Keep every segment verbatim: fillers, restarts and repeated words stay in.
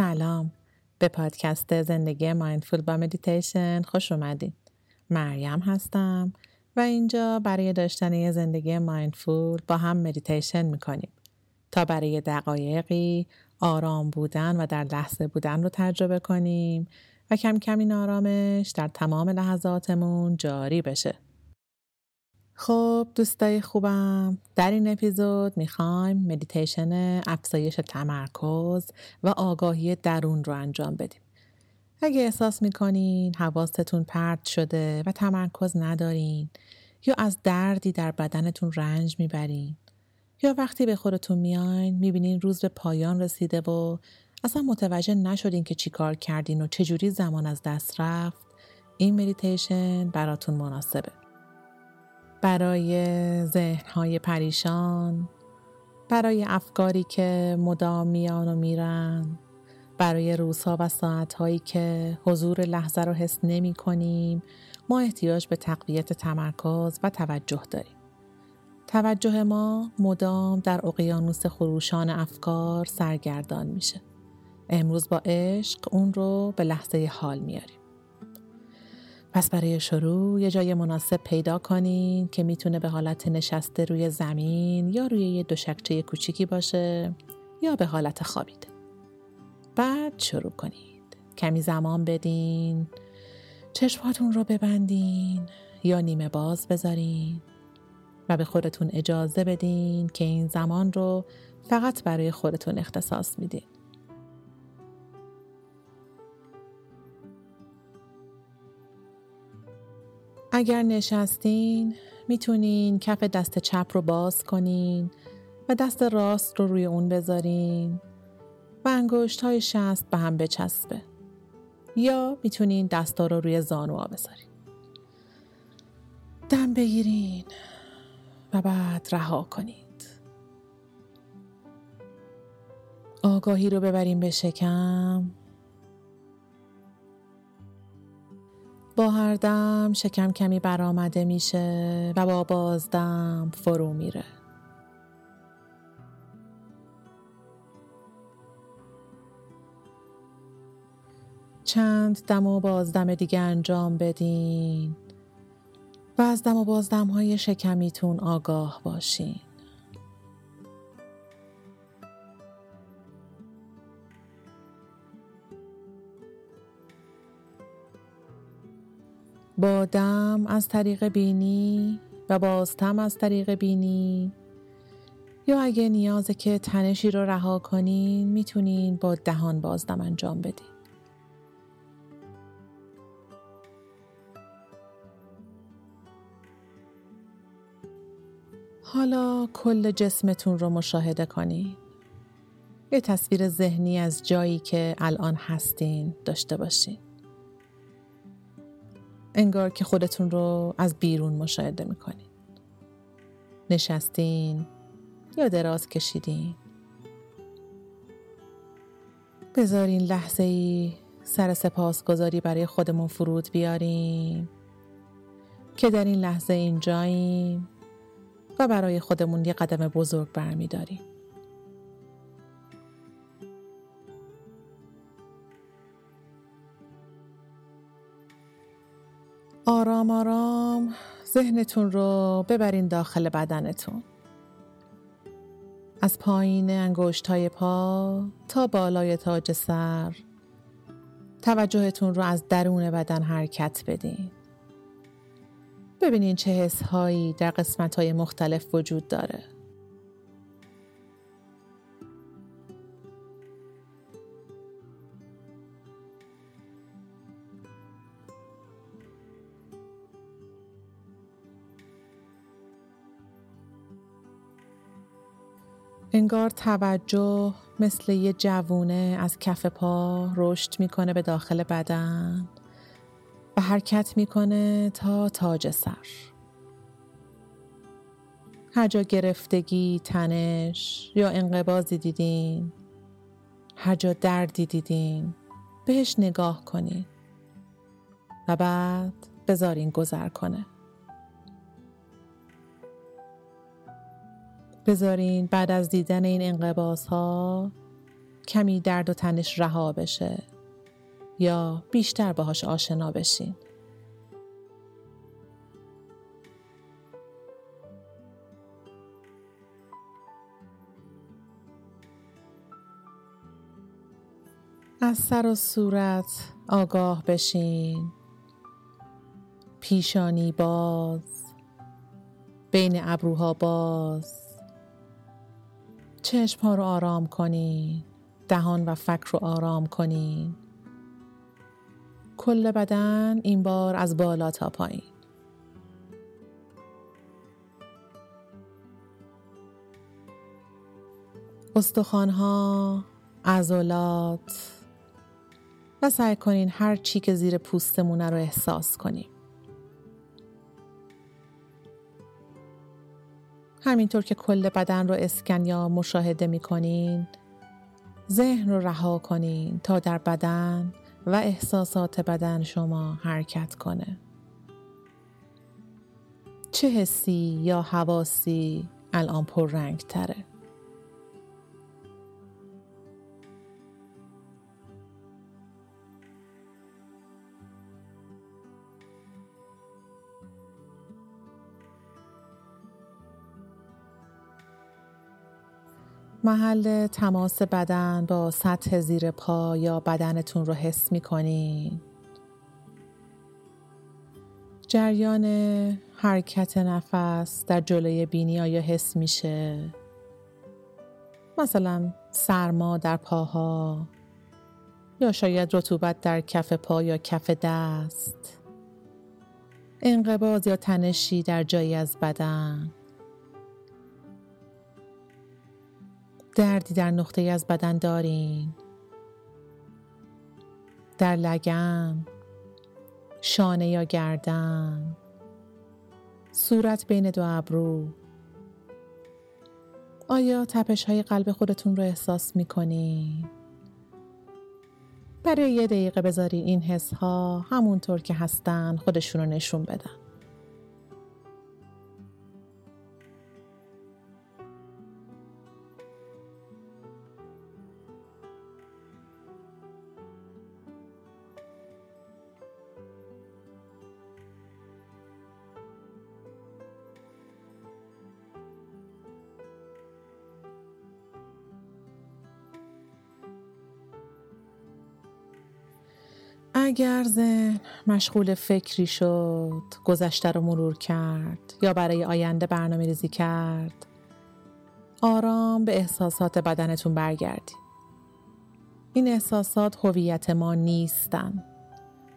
سلام، به پادکست زندگی مایندفول با مدیتیشن خوش اومدین. مریم هستم و اینجا برای داشتن یه زندگی مایندفول با هم مدیتیشن میکنیم تا برای دقایقی آرام بودن و در لحظه بودن رو تجربه کنیم و کم کم این آرامش در تمام لحظاتمون جاری بشه. خب دوستای خوبم، در این اپیزود میخوایم مدیتیشن افزایش تمرکز و آگاهی درون رو انجام بدیم. اگه احساس میکنین حواستون پرت شده و تمرکز ندارین، یا از دردی در بدنتون رنج میبرین، یا وقتی به خودتون میاین میبینین روز به پایان رسیده و اصلا متوجه نشدین که چی کار کردین و چجوری زمان از دست رفت، این مدیتیشن براتون مناسبه. برای ذهن‌های پریشان، برای افکاری که مدام میان و میرن، برای روزها و ساعتهایی که حضور لحظه رو حس نمی کنیم، ما احتیاج به تقویت تمرکز و توجه داریم. توجه ما مدام در اقیانوس خروشان افکار سرگردان میشه. امروز با عشق اون رو به لحظه حال میاریم. پس برای شروع یه جای مناسب پیدا کنین که میتونه به حالت نشسته روی زمین یا روی یه دوشکچه کوچیکی باشه یا به حالت خوابیده. بعد شروع کنید. کمی زمان بدین. چشماتون رو ببندین یا نیمه باز بذارین و به خودتون اجازه بدین که این زمان رو فقط برای خودتون اختصاص میدین. اگر نشستین میتونین کف دست چپ رو باز کنین و دست راست رو روی اون بذارین و انگشت‌های شست به هم بچسبه، یا میتونین دستا رو روی زانوها بذارین. دم بگیرین و بعد رها کنید. آگاهی رو ببرین به شکم. با هر دم شکم کمی برآمده میشه و با بازدم فرو میره. چند دم و بازدم دیگه انجام بدین و از دم و بازدم های شکمیتون آگاه باشین. با دم از طریق بینی و بازدم از طریق بینی، یا اگه نیازه که تنشی رو رها کنین میتونین با دهان بازدم انجام بدین. حالا کل جسمتون رو مشاهده کنین. یه تصویر ذهنی از جایی که الان هستین داشته باشین. انگار که خودتون رو از بیرون مشاهده میکنین. نشستین یا دراز کشیدین. بذارین لحظه ای سر سپاسگزاری برای خودمون فرود بیاریم که در این لحظه اینجاییم و برای خودمون یه قدم بزرگ برمیداریم. آرام آرام ذهنتون رو ببرین داخل بدنتون. از پایین انگشت‌های پا تا بالای تاج سر توجهتون رو از درون بدن حرکت بدین. ببینین چه حس‌هایی در قسمت‌های مختلف وجود داره. انگار توجه مثل یه جوونه از کف پا رشد میکنه به داخل بدن و حرکت میکنه تا تاج سر. هر جا گرفتگی، تنش یا انقباضی دیدین، هر جا دردی دیدین، بهش نگاه کنین و بعد بذارین گذر کنه. بذارین بعد از دیدن این انقباض‌ها کمی درد و تنش رها بشه یا بیشتر باهاش آشنا بشین. از سر و صورت آگاه بشین، پیشانی باز، بین ابروها باز، چشم ها رو آرام کنین، دهان و فک رو آرام کنین، کل بدن این بار از بالا تا پایین. استخوان ها، عضلات و سعی کنین هر چی که زیر پوستمونه رو احساس کنین. همینطور که کل بدن رو اسکن یا مشاهده می کنین، ذهن رو رها کنین تا در بدن و احساسات بدن شما حرکت کنه. چه حسی یا حواسی الان پررنگ تره؟ محل تماس بدن با سطح زیر پا یا بدنتون رو حس می‌کنین. جریان حرکت نفس در جلوی بینی آیا حس میشه؟ مثلا سرما در پاها یا شاید رطوبت در کف پا یا کف دست، انقباض یا تنشی در جایی از بدن، دردی در نقطه‌ای از بدن دارین؟ در لگن، شانه یا گردن، صورت بین دو ابرو. آیا تپش‌های قلب خودتون رو احساس می‌کنین؟ برای یه دقیقه بذارین این حس‌ها همونطور که هستن خودشون رو نشون بدن. اگر ذهن مشغول فکری شد، گذشته رو مرور کرد یا برای آینده برنامه ریزی کرد، آرام به احساسات بدنتون برگردید. این احساسات هویت ما نیستن،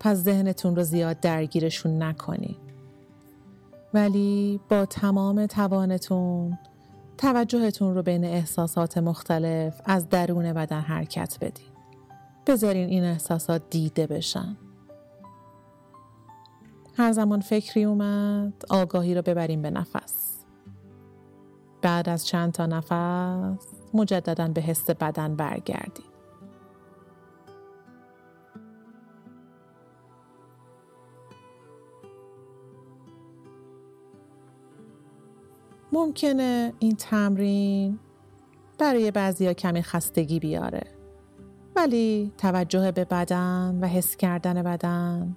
پس ذهنتون رو زیاد درگیرشون نکنید. ولی با تمام توانتون توجهتون رو بین احساسات مختلف از درون بدن حرکت بدید. بذارین این احساسات دیده بشن. هر زمان فکری اومد، آگاهی رو ببرین به نفس. بعد از چند تا نفس مجدداً به حس بدن برگردین. ممکنه این تمرین برای بعضیا کمی خستگی بیاره، ولی توجه به بدن و حس کردن بدن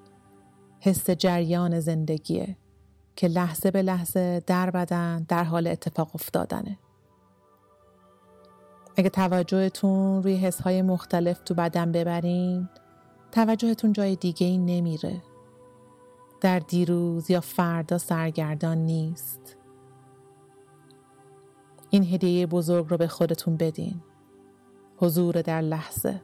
حس جریان زندگیه که لحظه به لحظه در بدن در حال اتفاق افتادنه. اگه توجهتون روی حس‌های مختلف تو بدن ببرین، توجهتون جای دیگه‌ای نمیره، در دیروز یا فردا سرگردان نیست. این هدیه بزرگ رو به خودتون بدین، حضور در لحظه.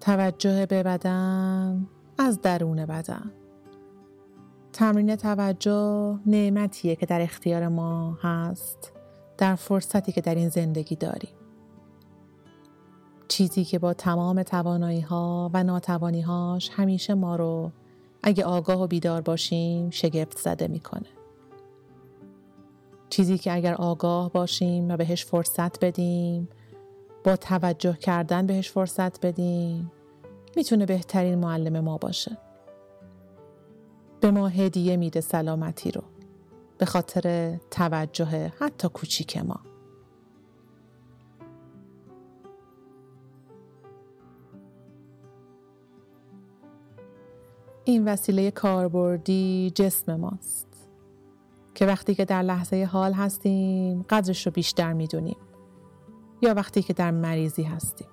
توجه به بدن از درون بدن. تمرین توجه نعمتیه که در اختیار ما هست، در فرصتی که در این زندگی داریم. چیزی که با تمام توانایی‌ها و ناتوانی‌هاش همیشه ما رو، اگه آگاه و بیدار باشیم، شگفت زده می‌کنه. چیزی که اگر آگاه باشیم و بهش فرصت بدیم، با توجه کردن بهش فرصت بدیم، میتونه بهترین معلم ما باشه. به ما هدیه میده سلامتی رو به خاطر توجه حتی کوچیک ما. این وسیله کاربردی جسم ماست که وقتی که در لحظه حال هستیم قدرش رو بیشتر میدونیم یا وقتی که در مریضی هستیم.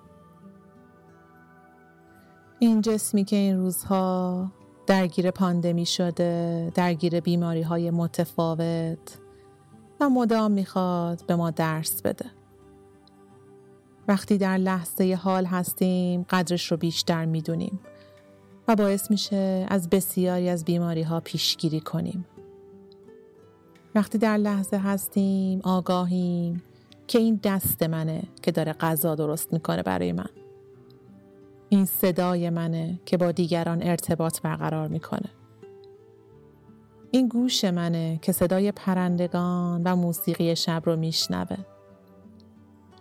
این جسمی که این روزها درگیر پاندمی شده، درگیر بیماری های متفاوت و مدام میخواد به ما درس بده. وقتی در لحظه حال هستیم قدرش رو بیشتر میدونیم و باعث میشه از بسیاری از بیماری ها پیشگیری کنیم. وقتی در لحظه هستیم آگاهیم که این دست منه که داره غذا درست میکنه برای من. این صدای منه که با دیگران ارتباط برقرار میکنه. این گوش منه که صدای پرندگان و موسیقی شب رو میشنوه.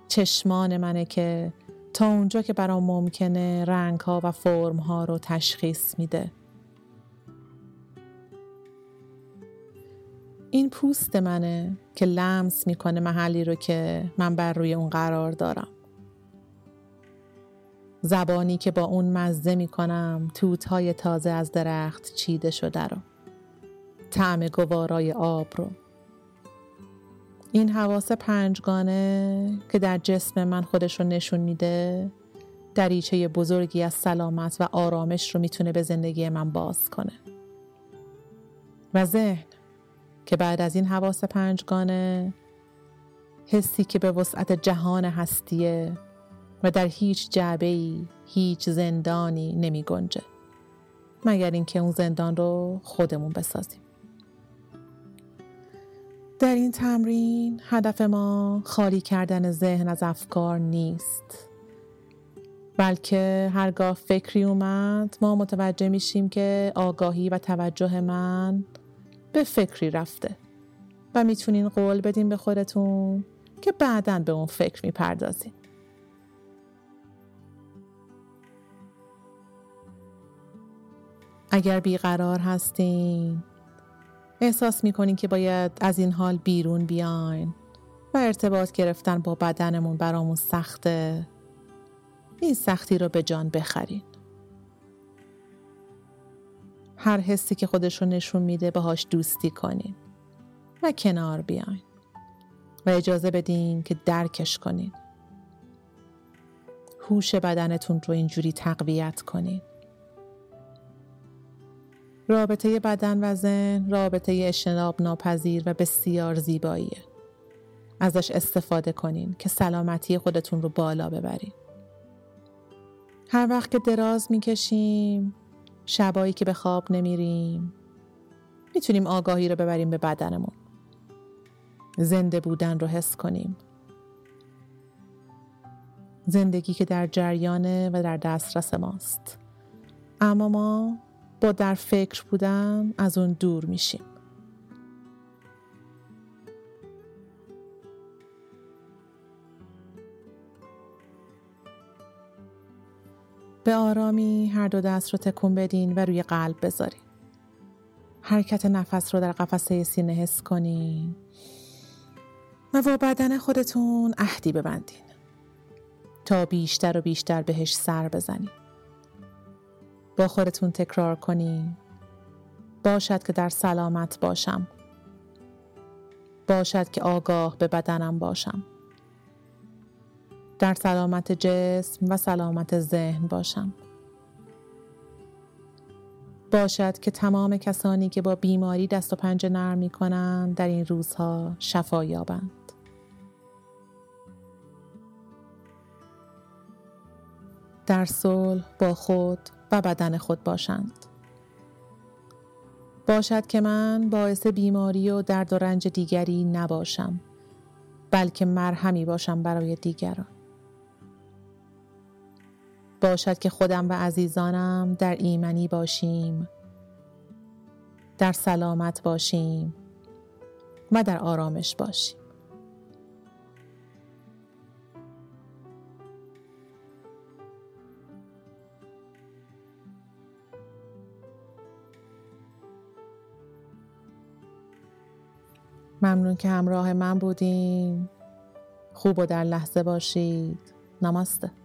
چشمان منه که تا اونجا که برام ممکنه رنگ‌ها و فرم‌ها رو تشخیص میده. این پوست منه که لمس میکنه محلی رو که من بر روی اون قرار دارم. زبانی که با اون مزه میکنم توت‌های تازه از درخت چیده شده رو. طعم گوارای آب رو. این حواس پنجگانه که در جسم من خودش رو نشون میده، دریچه بزرگی از سلامت و آرامش رو میتونه به زندگی من باز کنه. و ذهن که بعد از این حواس پنجگانه حسی که به وسعت جهان هستیه و در هیچ جعبه‌ای، هیچ زندانی نمی گنجه مگر اینکه اون زندان رو خودمون بسازیم. در این تمرین هدف ما خالی کردن ذهن از افکار نیست، بلکه هرگاه فکری اومد ما متوجه میشیم که آگاهی و توجه من به فکری رفته و میتونین قول بدین به خودتون که بعداً به اون فکر میپردازین. اگر بیقرار هستین، احساس میکنین که باید از این حال بیرون بیاین و ارتباط گرفتن با بدنمون برامون سخته، این سختی رو به جان بخرین. هر حسی که خودشو نشون میده باهاش دوستی کنین و کنار بیاین و اجازه بدین که درکش کنین. هوش بدنتون رو اینجوری تقویت کنین. رابطه بدن و ذهن رابطه اجتناب ناپذیر و بسیار زیباییه. ازش استفاده کنین که سلامتی خودتون رو بالا ببرین. هر وقت که دراز میکشیم، شبایی که به خواب نمیریم، میتونیم آگاهی رو ببریم به بدنمون. زنده بودن رو حس کنیم. زندگی که در جریانه و در دسترس ماست. اما ما با در فکر بودن از اون دور میشیم. به آرامی هر دو دست رو تکون بدین و روی قلب بذارین. حرکت نفس رو در قفسه سینه حس کنین و با بدن خودتون عهدی ببندین تا بیشتر و بیشتر بهش سر بزنین. با خودتون تکرار کنین: باشد که در سلامت باشم، باشد که آگاه به بدنم باشم، در سلامت جسم و سلامت ذهن باشم، باشد که تمام کسانی که با بیماری دست و پنجه نرم می‌کنند در این روزها شفا یابند. در صلح با خود و بدن خود باشند. باشد که من باعث بیماری و درد و رنج دیگری نباشم، بلکه مرهمی باشم برای دیگران. باشد که خودم و عزیزانم در ایمنی باشیم، در سلامت باشیم و در آرامش باشی. ممنون که همراه من بودین. خوب و در لحظه باشید. ناماسته.